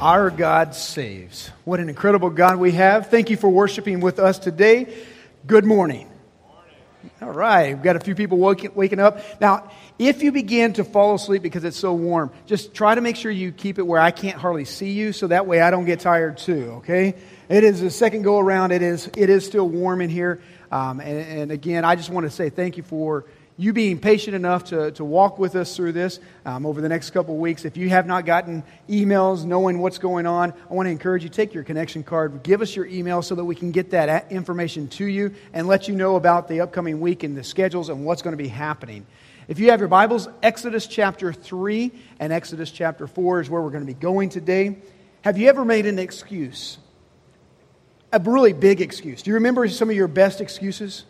Our God saves. What an incredible God we have. Thank you for worshiping with us today. Good morning. All right, we've got a few people waking up. Now, if you begin to fall asleep because it's so warm, just try to make sure you keep it where I can't hardly see you, so that way I don't get tired too, okay? It is the second go around. It is still warm in here. And again, I just want to say thank you for you being patient enough to walk with us through this over the next couple of weeks. If you have not gotten emails knowing what's going on, I want to encourage you, take your connection card, give us your email so that we can get that information to you and let you know about the upcoming week and the schedules and what's going to be happening. If you have your Bibles, Exodus chapter 3 and Exodus chapter 4 is where we're going to be going today. Have you ever made an excuse? A really big excuse. Do you remember some of your best excuses?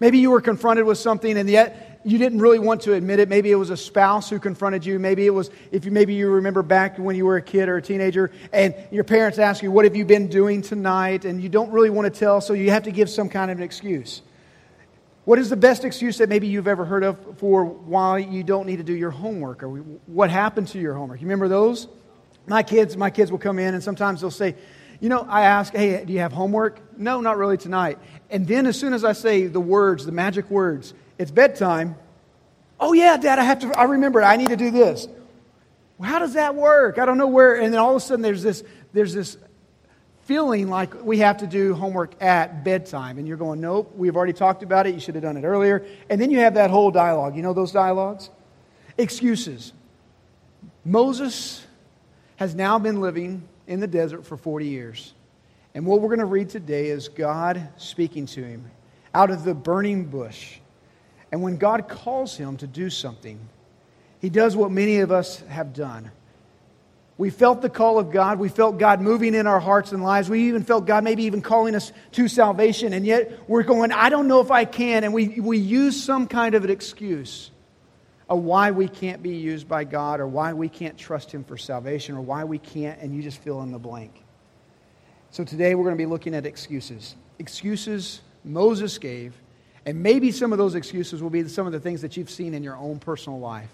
Maybe you were confronted with something and yet you didn't really want to admit it. Maybe it was a spouse who confronted you. Maybe it was, maybe you remember back when you were a kid or a teenager and your parents ask you, what have you been doing tonight? And you don't really want to tell, so you have to give some kind of an excuse. What is the best excuse that maybe you've ever heard of for why you don't need to do your homework or what happened to your homework? You remember those? My kids will come in and sometimes they'll say, you know, I ask, hey, do you have homework? No, not really tonight. And then as soon as I say the words, the magic words, it's bedtime. Oh yeah, Dad, I remember it. I need to do this. Well, how does that work? I don't know where. And then all of a sudden there's this feeling like we have to do homework at bedtime. And you're going, nope, we've already talked about it. You should have done it earlier. And then you have that whole dialogue. You know those dialogues? Excuses. Moses has now been living in the desert for 40 years. And what we're going to read today is God speaking to him out of the burning bush. And when God calls him to do something, he does what many of us have done. We felt the call of God. We felt God moving in our hearts and lives. We even felt God maybe even calling us to salvation. And yet we're going, I don't know if I can. And we use some kind of an excuse of why we can't be used by God or why we can't trust Him for salvation or why we can't, and you just fill in the blank. So today we're going to be looking at excuses. Excuses Moses gave, and maybe some of those excuses will be some of the things that you've seen in your own personal life.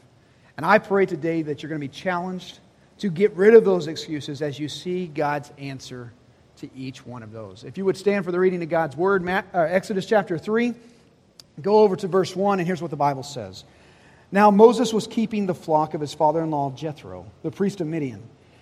And I pray today that you're going to be challenged to get rid of those excuses as you see God's answer to each one of those. If you would stand for the reading of God's Word, Exodus chapter 3, go over to verse 1, and here's what the Bible says. Now Moses was keeping the flock of his father-in-law Jethro, the priest of Midian.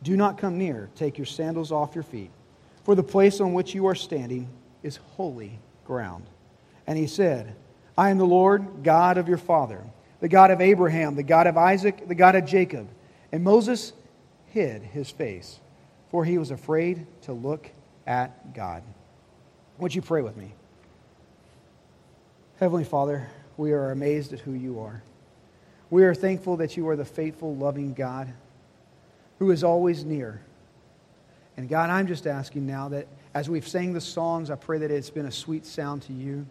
Do not come near. Take your sandals off your feet, for the place on which you are standing is holy ground. And he said, I am the Lord, God of your father, the God of Abraham, the God of Isaac, the God of Jacob. And Moses hid his face, for he was afraid to look at God. Would you pray with me? Heavenly Father, we are amazed at who you are. We are thankful that you are the faithful, loving God who is always near. And God, I'm just asking now that as we've sang the songs, I pray that it's been a sweet sound to you.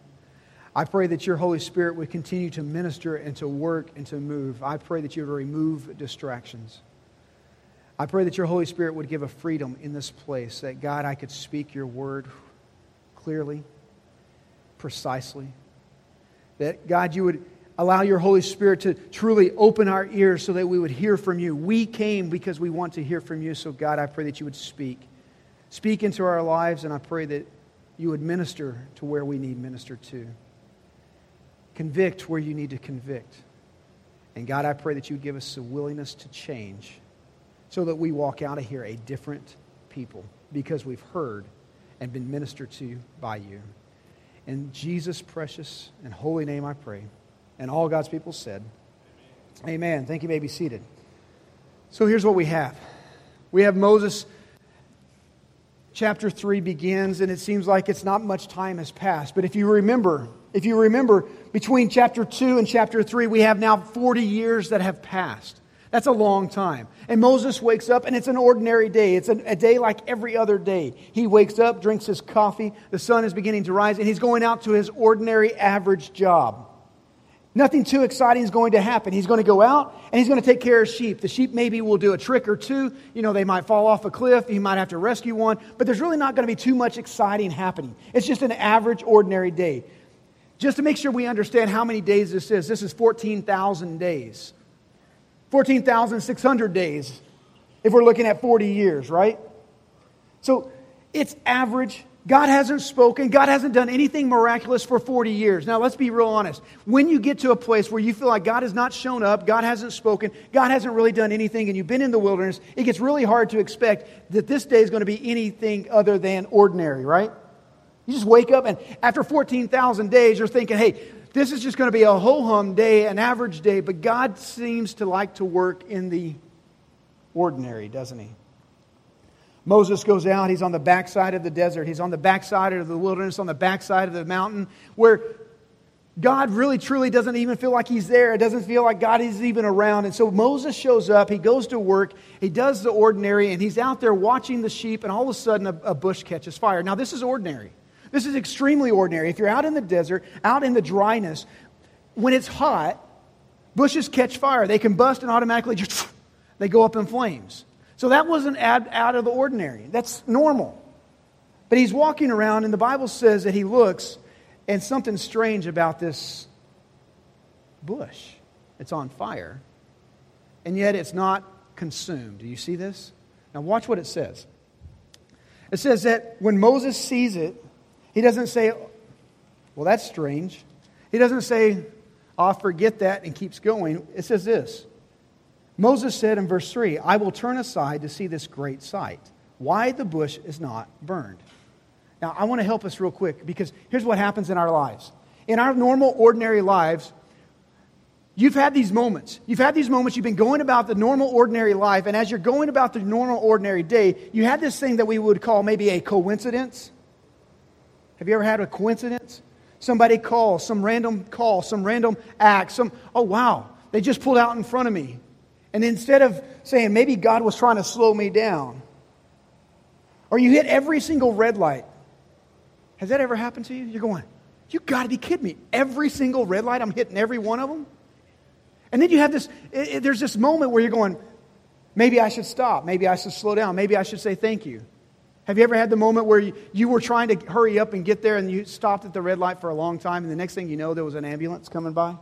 I pray that your Holy Spirit would continue to minister and to work and to move. I pray that you would remove distractions. I pray that your Holy Spirit would give a freedom in this place, that God, I could speak your word clearly, precisely. That, God, you would allow your Holy Spirit to truly open our ears so that we would hear from you. We came because we want to hear from you. So, God, I pray that you would speak. Speak into our lives, and I pray that you would minister to where we need minister to. Convict where you need to convict. And, God, I pray that you would give us the willingness to change so that we walk out of here a different people because we've heard and been ministered to by you. In Jesus' precious and holy name I pray. And all God's people said, Amen. Amen. Thank you, may be seated. So here's what we have. We have Moses, chapter 3 begins, and it seems like it's not much time has passed. But if you remember, between chapter 2 and chapter 3, we have now 40 years that have passed. That's a long time. And Moses wakes up, and it's an ordinary day. It's a day like every other day. He wakes up, drinks his coffee, the sun is beginning to rise, and he's going out to his ordinary, average job. Nothing too exciting is going to happen. He's going to go out, and he's going to take care of sheep. The sheep maybe will do a trick or two. You know, they might fall off a cliff. He might have to rescue one. But there's really not going to be too much exciting happening. It's just an average, ordinary day. Just to make sure we understand how many days this is. This is 14,000 days. 14,600 days if we're looking at 40 years, right? So it's average. God hasn't spoken. God hasn't done anything miraculous for 40 years. Now, let's be real honest. When you get to a place where you feel like God has not shown up, God hasn't spoken, God hasn't really done anything, and you've been in the wilderness, it gets really hard to expect that this day is going to be anything other than ordinary, right? You just wake up, and after 14,000 days, you're thinking, hey, this is just going to be a ho-hum day, an average day, but God seems to like to work in the ordinary, doesn't he? Moses goes out. He's on the backside of the desert. He's on the backside of the wilderness, on the backside of the mountain, where God really, truly doesn't even feel like he's there. It doesn't feel like God is even around. And so Moses shows up. He goes to work. He does the ordinary, and he's out there watching the sheep, and all of a sudden a bush catches fire. Now, this is ordinary. This is extremely ordinary. If you're out in the desert, out in the dryness, when it's hot, bushes catch fire. They combust and automatically just, they go up in flames. So that wasn't out of the ordinary. That's normal. But he's walking around, and the Bible says that he looks, and something strange about this bush. It's on fire, and yet it's not consumed. Do you see this? Now watch what it says. It says that when Moses sees it, he doesn't say, well, that's strange. He doesn't say, I'll forget that, and keeps going. It says this. Moses said in verse 3, I will turn aside to see this great sight, why the bush is not burned. Now, I want to help us real quick, because here's what happens in our lives. In our normal, ordinary lives, you've had these moments. You've had these moments. You've been going about the normal, ordinary life. And as you're going about the normal, ordinary day, you had this thing that we would call maybe a coincidence. Have you ever had a coincidence? Somebody calls, some random act, oh, wow, they just pulled out in front of me. And instead of saying, maybe God was trying to slow me down. Or you hit every single red light. Has that ever happened to you? You're going, you got to be kidding me. Every single red light, I'm hitting every one of them? And then you have this, there's this moment where you're going, maybe I should stop. Maybe I should slow down. Maybe I should say thank you. Have you ever had the moment where you were trying to hurry up and get there, and you stopped at the red light for a long time, and the next thing you know, there was an ambulance coming by?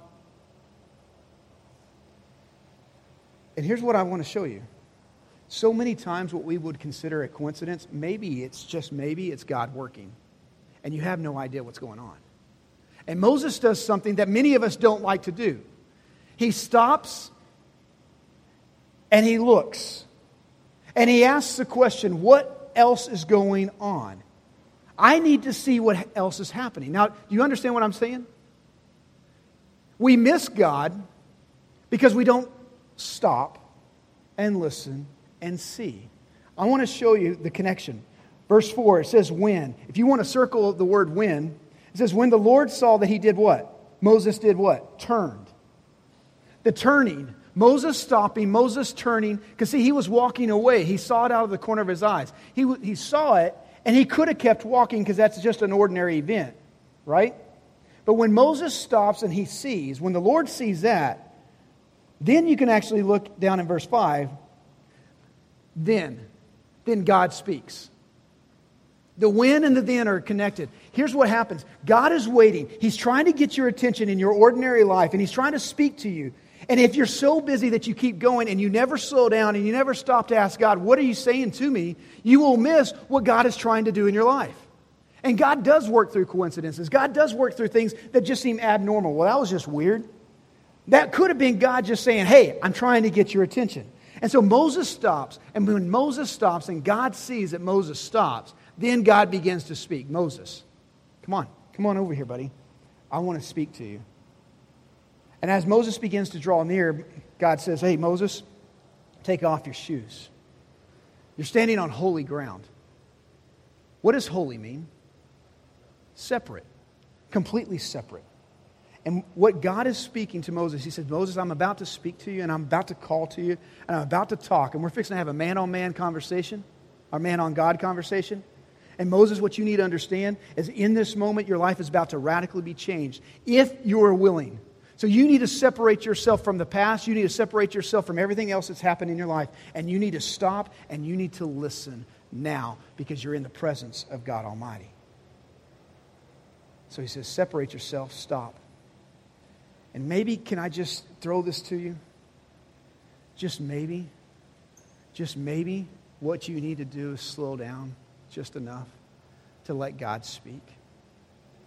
And here's what I want to show you. So many times what we would consider a coincidence, maybe it's God working, and you have no idea what's going on. And Moses does something that many of us don't like to do. He stops, and he looks, and he asks the question, what else is going on? I need to see what else is happening. Now, do you understand what I'm saying? We miss God because we don't stop and listen and see. I want to show you the connection. Verse 4, it says when. If you want to circle the word when, it says when the Lord saw that he did what? Moses did what? Turned. The turning. Moses stopping, Moses turning, because see, he was walking away. He saw it out of the corner of his eyes. He saw it, and he could have kept walking because that's just an ordinary event, right? But when Moses stops and he sees, when the Lord sees that, then you can actually look down in verse 5. Then God speaks. The when and the then are connected. Here's what happens. God is waiting. He's trying to get your attention in your ordinary life, and he's trying to speak to you. And if you're so busy that you keep going and you never slow down and you never stop to ask God, what are you saying to me? You will miss what God is trying to do in your life. And God does work through coincidences. God does work through things that just seem abnormal. Well, that was just weird. That could have been God just saying, hey, I'm trying to get your attention. And so Moses stops. And when Moses stops and God sees that Moses stops, then God begins to speak. Moses, come on over here, buddy. I want to speak to you. And as Moses begins to draw near, God says, hey, Moses, take off your shoes. You're standing on holy ground. What does holy mean? Separate. Completely separate. And what God is speaking to Moses, he says, Moses, I'm about to speak to you, and I'm about to call to you, and I'm about to talk, and we're fixing to have a man-on-man conversation, our man-on-God conversation. And Moses, what you need to understand is in this moment, your life is about to radically be changed, if you are willing. So you need to separate yourself from the past. You need to separate yourself from everything else that's happened in your life. And you need to stop, and you need to listen now, because you're in the presence of God Almighty. So he says, separate yourself, stop. And maybe, can I just throw this to you? Just maybe what you need to do is slow down just enough to let God speak.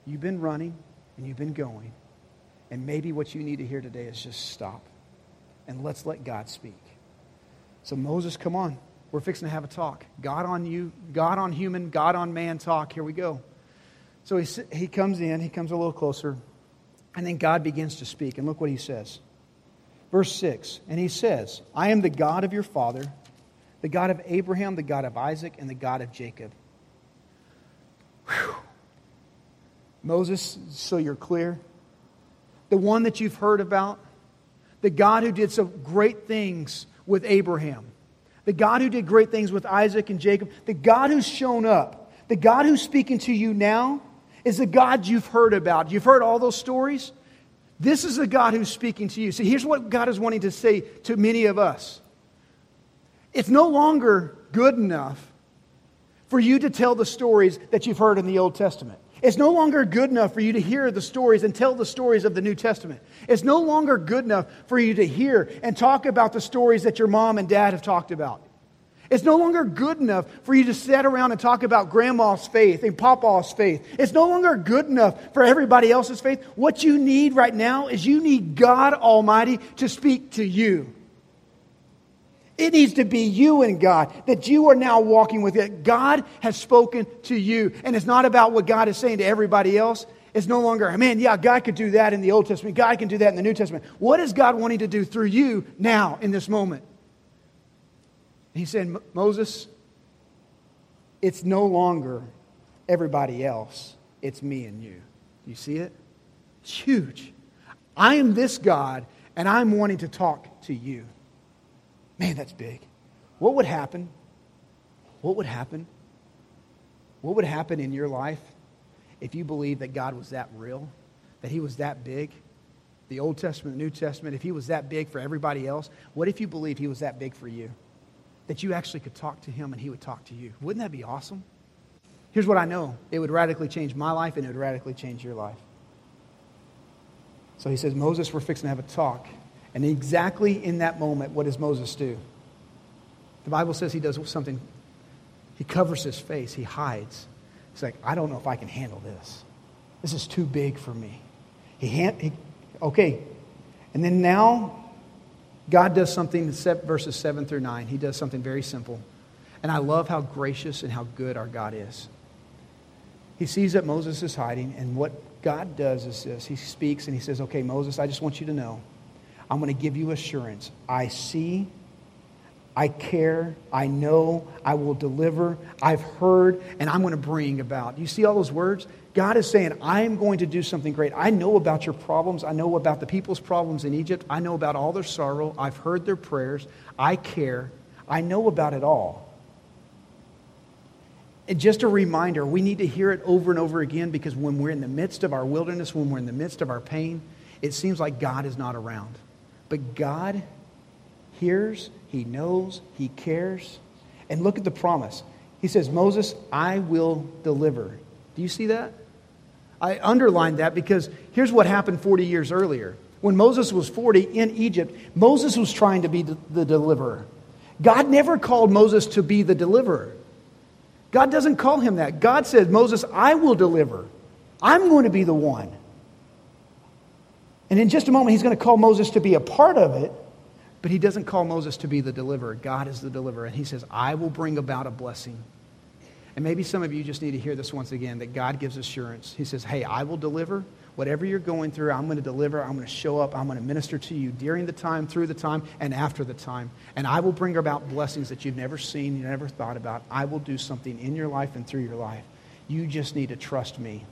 You've been running and you've been going. And maybe what you need to hear today is just stop. And let's let God speak. So Moses, come on. We're fixing to have a talk. God on you, God on human, God on man talk. Here we go. So he comes in, he comes a little closer. And then God begins to speak. And look what he says. Verse 6. And he says, I am the God of your father, the God of Abraham, the God of Isaac, and the God of Jacob. Whew. Moses, so you're clear. The one that you've heard about. The God who did some great things with Abraham. The God who did great things with Isaac and Jacob. The God who's shown up. The God who's speaking to you now is the God you've heard about. You've heard all those stories. This is the God who's speaking to you. See, here's what God is wanting to say to many of us. It's no longer good enough for you to tell the stories that you've heard in the Old Testament. It's no longer good enough for you to hear the stories and tell the stories of the New Testament. It's no longer good enough for you to hear and talk about the stories that your mom and dad have talked about. It's no longer good enough for you to sit around and talk about grandma's faith and papa's faith. It's no longer good enough for everybody else's faith. What you need right now is you need God Almighty to speak to you. It needs to be you and God, that you are now walking with it. God has spoken to you. And it's not about what God is saying to everybody else. It's no longer, man, yeah, God could do that in the Old Testament. God can do that in the New Testament. What is God wanting to do through you now in this moment? He said, Moses, it's no longer everybody else. It's me and you. Do you see it? It's huge. I am this God, and I'm wanting to talk to you. Man, that's big. What would happen? What would happen? What would happen in your life if you believed that God was that real, that He was that big? The Old Testament, the New Testament, if He was that big for everybody else, what if you believed He was that big for you? That you actually could talk to Him and He would talk to you. Wouldn't that be awesome? Here's what I know. It would radically change my life, and it would radically change your life. So he says, Moses, we're fixing to have a talk. And exactly in that moment, what does Moses do? The Bible says he does something. He covers his face. He hides. He's like, I don't know if I can handle this. This is too big for me. Okay. And then now, God does something, verses 7 through 9. He does something very simple. And I love how gracious and how good our God is. He sees that Moses is hiding, and what God does is this. He speaks and he says, okay, Moses, I just want you to know, I'm going to give you assurance. I see, I care, I know, I will deliver, I've heard, and I'm going to bring about. You see all those words? God is saying, I am going to do something great. I know about your problems. I know about the people's problems in Egypt. I know about all their sorrow. I've heard their prayers. I care. I know about it all. And just a reminder, we need to hear it over and over again, because when we're in the midst of our wilderness, when we're in the midst of our pain, it seems like God is not around. But God hears, He knows, He cares. And look at the promise. He says, Moses, I will deliver. Do you see that? I underlined that because here's what happened 40 years earlier. When Moses was 40 in Egypt, Moses was trying to be the deliverer. God never called Moses to be the deliverer. God doesn't call him that. God says, Moses, I will deliver. I'm going to be the one. And in just a moment, He's going to call Moses to be a part of it, but He doesn't call Moses to be the deliverer. God is the deliverer. And He says, I will bring about a blessing. And maybe some of you just need to hear this once again, that God gives assurance. He says, hey, I will deliver. Whatever you're going through, I'm going to deliver. I'm going to show up. I'm going to minister to you during the time, through the time, and after the time. And I will bring about blessings that you've never seen, you never thought about. I will do something in your life and through your life. You just need to trust me.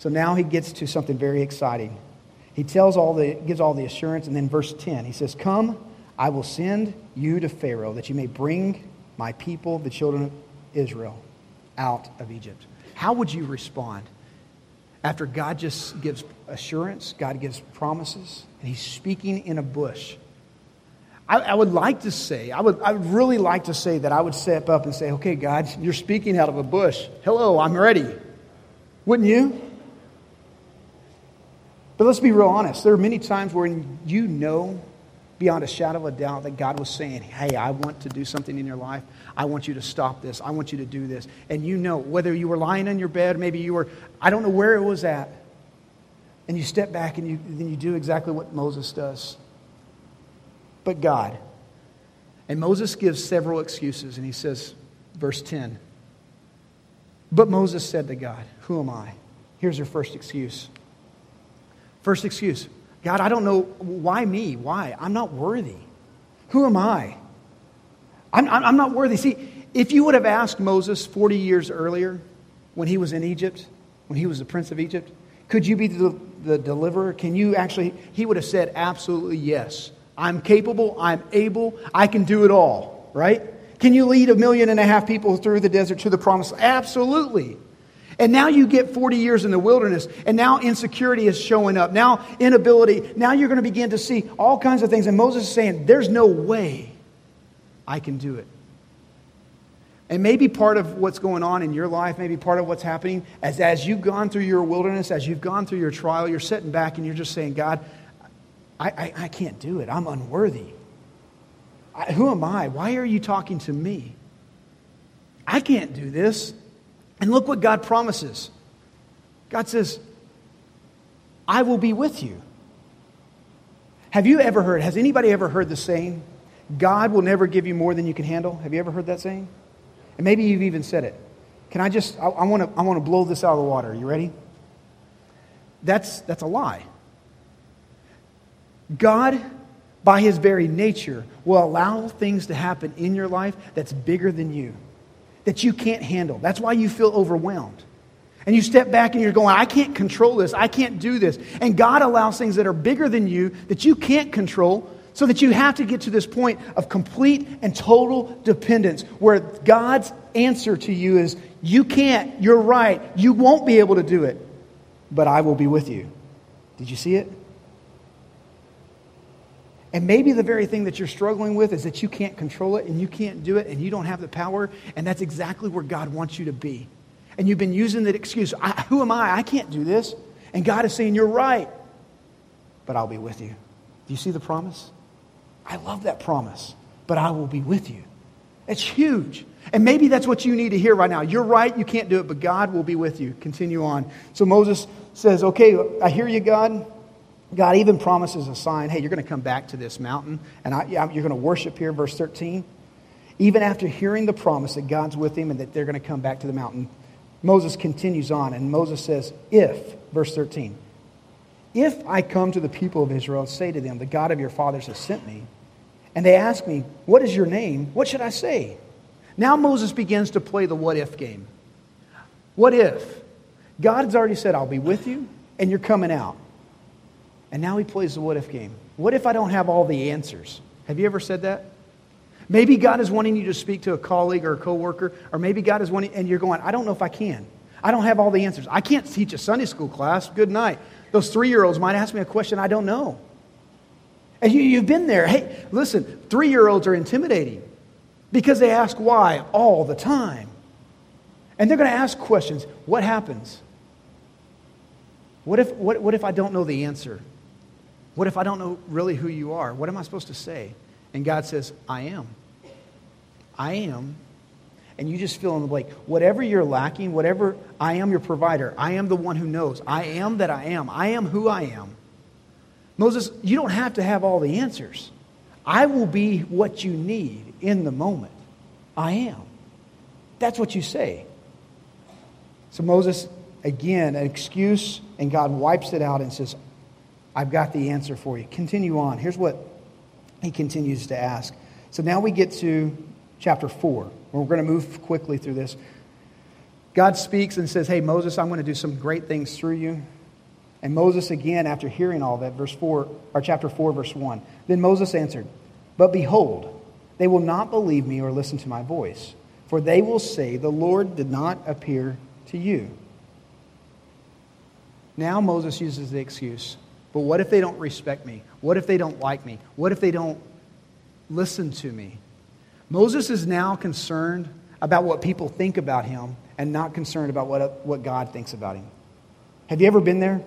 So now he gets to something very exciting. He gives all the assurance, and then verse 10, he says, "Come, I will send you to Pharaoh, that you may bring my people, the children of Israel, out of Egypt." How would you respond after God just gives assurance, God gives promises, and he's speaking in a bush? I would really like to say that I would step up and say, "Okay, God, you're speaking out of a bush. Hello, I'm ready." Wouldn't you? But let's be real honest. There are many times where you know beyond a shadow of a doubt that God was saying, "Hey, I want to do something in your life. I want you to stop this. I want you to do this." And you know, whether you were lying in your bed, maybe you were, I don't know where it was at. And you step back and then you do exactly what Moses does. But God. And Moses gives several excuses, and he says, verse 10, "But Moses said to God, 'Who am I?'" Here's your first excuse. First excuse, "God, I don't know. Why me? Why? I'm not worthy. Who am I? I'm not worthy." See, if you would have asked Moses 40 years earlier when he was in Egypt, when he was the prince of Egypt, "Could you be the deliverer? Can you actually?" He would have said, "Absolutely yes. I'm capable. I'm able. I can do it all." Right? "Can you lead 1.5 million people through the desert to the promised land?" Absolutely. And now you get 40 years in the wilderness, and now insecurity is showing up. Now inability. Now you're going to begin to see all kinds of things. And Moses is saying, "There's no way I can do it." And maybe part of what's going on in your life, maybe part of what's happening, as you've gone through your wilderness, as you've gone through your trial, you're sitting back and you're just saying, "God, I can't do it. I'm unworthy. Who am I? Why are you talking to me? I can't do this." And look what God promises. God says, "I will be with you." Has anybody ever heard the saying, "God will never give you more than you can handle"? Have you ever heard that saying? And maybe you've even said it. Can I just, I want to blow this out of the water. Are you ready? That's a lie. God, by his very nature, will allow things to happen in your life that's bigger than you, that you can't handle. That's why you feel overwhelmed. And you step back and you're going, "I can't control this. I can't do this." And God allows things that are bigger than you, that you can't control, so that you have to get to this point of complete and total dependence, where God's answer to you is, "You can't. You're right. You won't be able to do it. But I will be with you." Did you see it? And maybe the very thing that you're struggling with is that you can't control it, and you can't do it, and you don't have the power, and that's exactly where God wants you to be. And you've been using that excuse, "Who am I? I can't do this." And God is saying, "You're right, but I'll be with you." Do you see the promise? I love that promise, "But I will be with you." It's huge. And maybe that's what you need to hear right now. You're right, you can't do it, but God will be with you. Continue on. So Moses says, "Okay, I hear you, God." God even promises a sign. "Hey, you're going to come back to this mountain, and you're going to worship here." Verse 13. Even after hearing the promise that God's with him and that they're going to come back to the mountain, Moses continues on, and Moses says, verse 13, "If I come to the people of Israel and say to them, 'The God of your fathers has sent me,' and they ask me, 'What is your name?' what should I say?" Now Moses begins to play the what if game. What if? God has already said, "I'll be with you," and you're coming out. And now he plays the what if game. What if I don't have all the answers? Have you ever said that? Maybe God is wanting you to speak to a colleague or a coworker, or maybe God is wanting, and you're going, "I don't know if I can. I don't have all the answers. I can't teach a Sunday school class. Good night. Those 3-year-olds might ask me a question I don't know." And you've been there. Hey, listen, 3-year-olds are intimidating because they ask why all the time. And they're going to ask questions. What happens? What if I don't know the answer? What if I don't know really who you are? What am I supposed to say? And God says, "I am. I am." And you just fill in the blank. Whatever you're lacking, whatever, I am your provider. I am the one who knows. I am that I am. I am who I am. Moses, you don't have to have all the answers. I will be what you need in the moment. I am. That's what you say. So Moses, again, an excuse, and God wipes it out and says, "I've got the answer for you." Continue on. Here's what he continues to ask. So now we get to chapter 4. We're going to move quickly through this. God speaks and says, hey, Moses, I'm going to do some great things through you. And Moses, again, after hearing all that, chapter 4, verse 1, then Moses answered, but behold, they will not believe me or listen to my voice, for they will say, the Lord did not appear to you. Now Moses uses the excuse, but what if they don't respect me? What if they don't like me? What if they don't listen to me? Moses is now concerned about what people think about him and not concerned about what God thinks about him. Have you ever been there?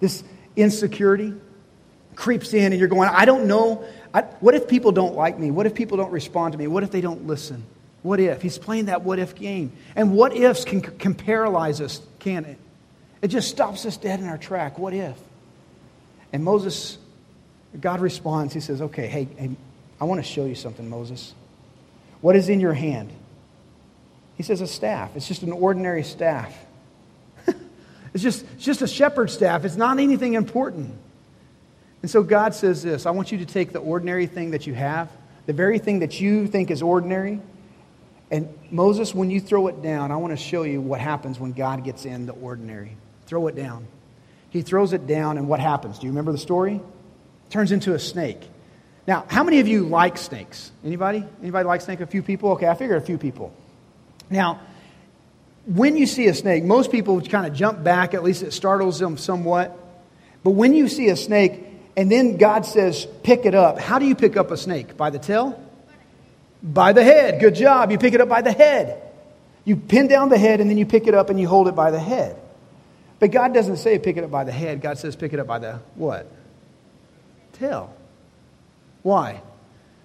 This insecurity creeps in and you're going, I don't know. What if people don't like me? What if people don't respond to me? What if they don't listen? What if? He's playing that what if game. And what ifs can paralyze us, can't it? It just stops us dead in our track. What if? And Moses, God responds. He says, okay, hey, I want to show you something, Moses. What is in your hand? He says, a staff. It's just an ordinary staff. It's just a shepherd's staff. It's not anything important. And so God says this, I want you to take the ordinary thing that you have, the very thing that you think is ordinary, and Moses, when you throw it down, I want to show you what happens when God gets in the ordinary. Throw it down. He throws it down, and what happens? Do you remember the story? It turns into a snake. Now, how many of you like snakes? Anybody? Anybody like snakes? A few people? Okay, I figured a few people. Now, when you see a snake, most people kind of jump back. At least it startles them somewhat. But when you see a snake, and then God says, pick it up. How do you pick up a snake? By the tail? By the head. Good job. You pick it up by the head. You pin down the head, and then you pick it up, and you hold it by the head. But God doesn't say pick it up by the head. God says pick it up by the what? Tail. Why?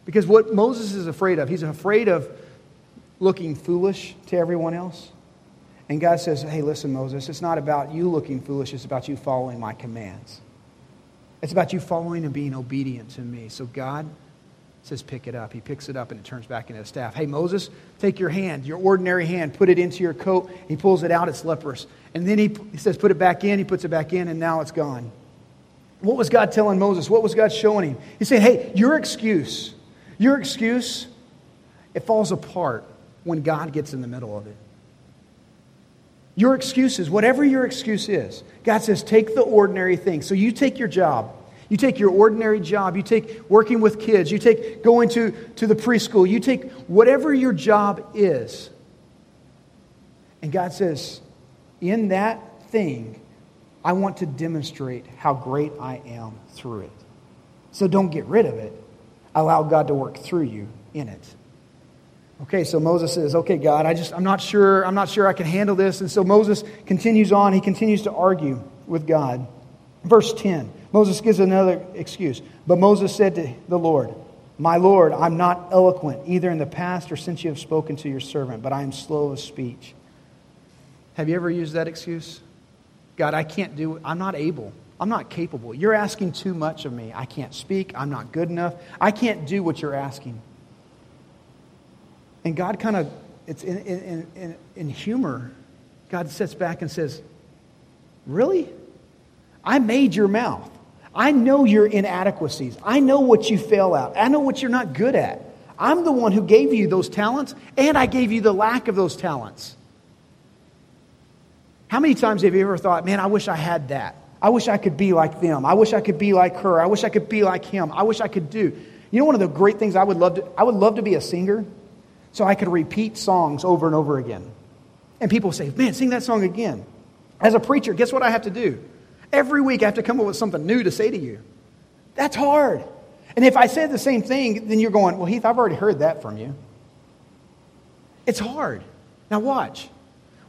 Because what Moses is afraid of, he's afraid of looking foolish to everyone else. And God says, hey, listen, Moses, it's not about you looking foolish. It's about you following my commands. It's about you following and being obedient to me. So God says, pick it up. He picks it up and it turns back into a staff. Hey, Moses, take your hand, your ordinary hand, put it into your coat. He pulls it out. It's leprous. And then he says, put it back in. He puts it back in and now it's gone. What was God telling Moses? What was God showing him? He said, hey, your excuse, it falls apart when God gets in the middle of it. Your excuses, whatever your excuse is, God says, take the ordinary thing. So you take your job. You take your ordinary job. You take working with kids. You take going to the preschool. You take whatever your job is. And God says, in that thing, I want to demonstrate how great I am through it. So don't get rid of it. Allow God to work through you in it. Okay, so Moses says, okay, God, I'm not sure I can handle this. And so Moses continues on. He continues to argue with God. Verse 10, Moses gives another excuse. But Moses said to the Lord, my Lord, I'm not eloquent either in the past or since you have spoken to your servant, but I am slow of speech. Have you ever used that excuse? God, I can't do it. I'm not able. I'm not capable. You're asking too much of me. I can't speak. I'm not good enough. I can't do what you're asking. And God kind of, it's in humor, God sits back and says, really? I made your mouth. I know your inadequacies. I know what you fail at. I know what you're not good at. I'm the one who gave you those talents, and I gave you the lack of those talents. How many times have you ever thought, man, I wish I had that. I wish I could be like them. I wish I could be like her. I wish I could be like him. I wish I could do. You know, one of the great things I would love to be a singer so I could repeat songs over and over again. And people say, man, sing that song again. As a preacher, guess what I have to do? Every week I have to come up with something new to say to you. That's hard. And if I said the same thing, then you're going, well, Heath, I've already heard that from you. It's hard. Now watch.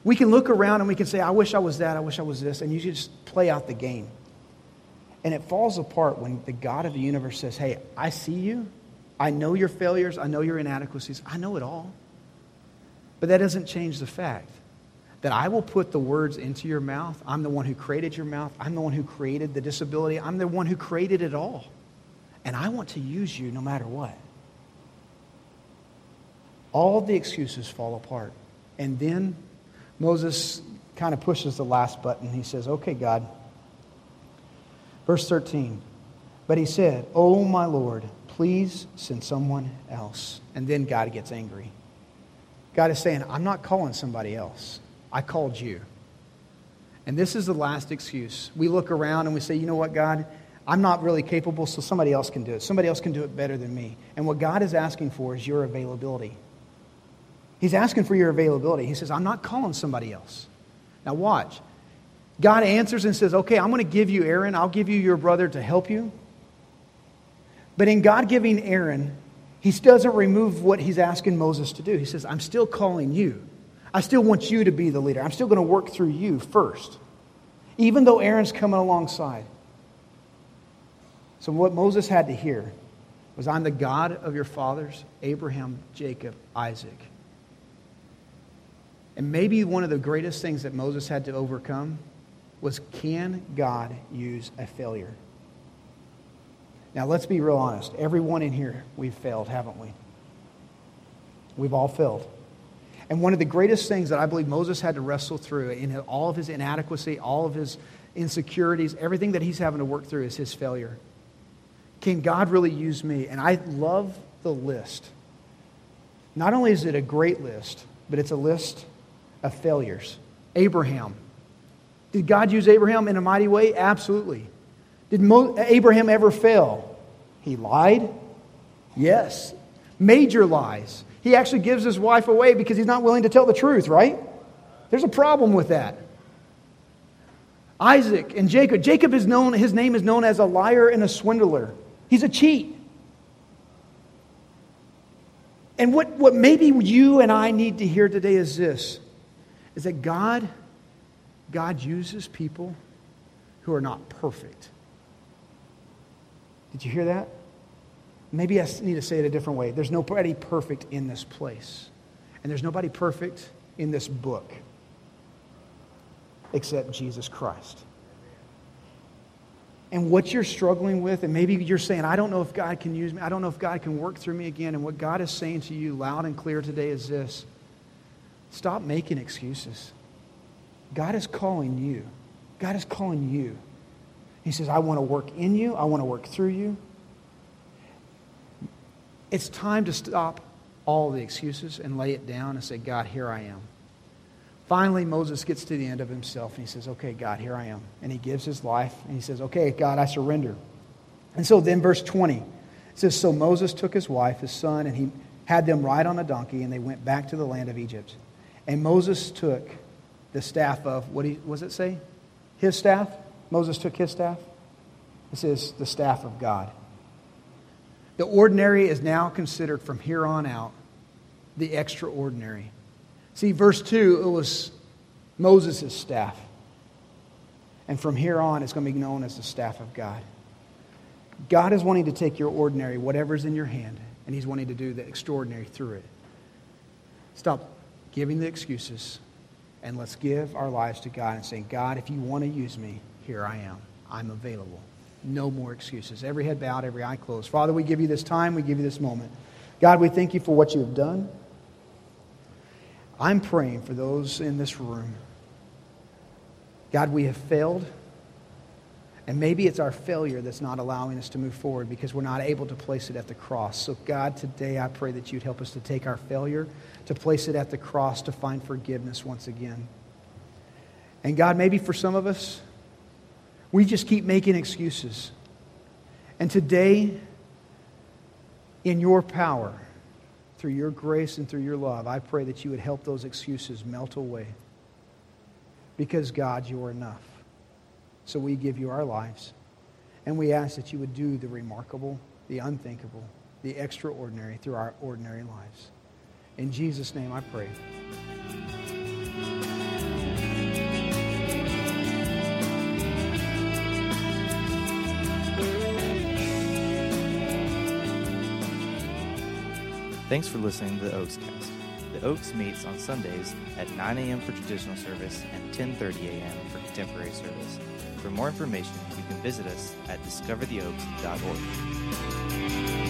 We can look around and we can say, I wish I was that, I wish I was this, and you just play out the game. And it falls apart when the God of the universe says, hey, I see you, I know your failures, I know your inadequacies, I know it all. But that doesn't change the fact that I will put the words into your mouth. I'm the one who created your mouth. I'm the one who created the disability. I'm the one who created it all. And I want to use you no matter what. All the excuses fall apart. And then Moses kind of pushes the last button. He says, okay, God. Verse 13. But he said, oh, my Lord, please send someone else. And then God gets angry. God is saying, I'm not calling somebody else. I called you. And this is the last excuse. We look around and we say, you know what, God? I'm not really capable, so somebody else can do it. Somebody else can do it better than me. And what God is asking for is your availability. He's asking for your availability. He says, I'm not calling somebody else. Now watch. God answers and says, okay, I'm going to give you Aaron. I'll give you your brother to help you. But in God giving Aaron, he doesn't remove what he's asking Moses to do. He says, I'm still calling you. I still want you to be the leader. I'm still going to work through you first, even though Aaron's coming alongside. So what Moses had to hear was, I'm the God of your fathers, Abraham, Jacob, Isaac. And maybe one of the greatest things that Moses had to overcome was, can God use a failure? Now, let's be real honest. Everyone in here, we've failed, haven't we? We've all failed. And one of the greatest things that I believe Moses had to wrestle through in all of his inadequacy, all of his insecurities, everything that he's having to work through is his failure. Can God really use me? And I love the list. Not only is it a great list, but it's a list of failures. Abraham. Did God use Abraham in a mighty way? Absolutely. Did Abraham ever fail? He lied? Yes. Major lies. He actually gives his wife away because he's not willing to tell the truth, right? There's a problem with that. Isaac and Jacob. Jacob is known, his name is known as a liar and a swindler. He's a cheat. And what maybe you and I need to hear today is this, is that God uses people who are not perfect. Did you hear that? Maybe I need to say it a different way. There's nobody perfect in this place. And there's nobody perfect in this book except Jesus Christ. And what you're struggling with, and maybe you're saying, I don't know if God can use me. I don't know if God can work through me again. And what God is saying to you loud and clear today is this. Stop making excuses. God is calling you. God is calling you. He says, I want to work in you. I want to work through you. It's time to stop all the excuses and lay it down and say, God, here I am. Finally, Moses gets to the end of himself, and he says, okay, God, here I am. And he gives his life, and he says, okay, God, I surrender. And so then verse 20, it says, so Moses took his wife, his son, and he had them ride on a donkey, and they went back to the land of Egypt. And Moses took the staff of, what does it say? His staff? Moses took his staff? It says the staff of God. The ordinary is now considered from here on out the extraordinary. See, verse 2, it was Moses' staff. And from here on, it's going to be known as the staff of God. God is wanting to take your ordinary, whatever's in your hand, and he's wanting to do the extraordinary through it. Stop giving the excuses, and let's give our lives to God and say, God, if you want to use me, here I am. I'm available. No more excuses. Every head bowed, every eye closed. Father, we give you this time. We give you this moment. God, we thank you for what you have done. I'm praying for those in this room. God, we have failed. And maybe it's our failure that's not allowing us to move forward because we're not able to place it at the cross. So God, today I pray that you'd help us to take our failure, to place it at the cross, to find forgiveness once again. And God, maybe for some of us, we just keep making excuses. And today, in your power, through your grace and through your love, I pray that you would help those excuses melt away. Because, God, you are enough. So we give you our lives. And we ask that you would do the remarkable, the unthinkable, the extraordinary through our ordinary lives. In Jesus' name I pray. Thanks for listening to the Oaks Cast. The Oaks meets on Sundays at 9 a.m. for traditional service and 10:30 a.m. for contemporary service. For more information, you can visit us at discovertheoaks.org.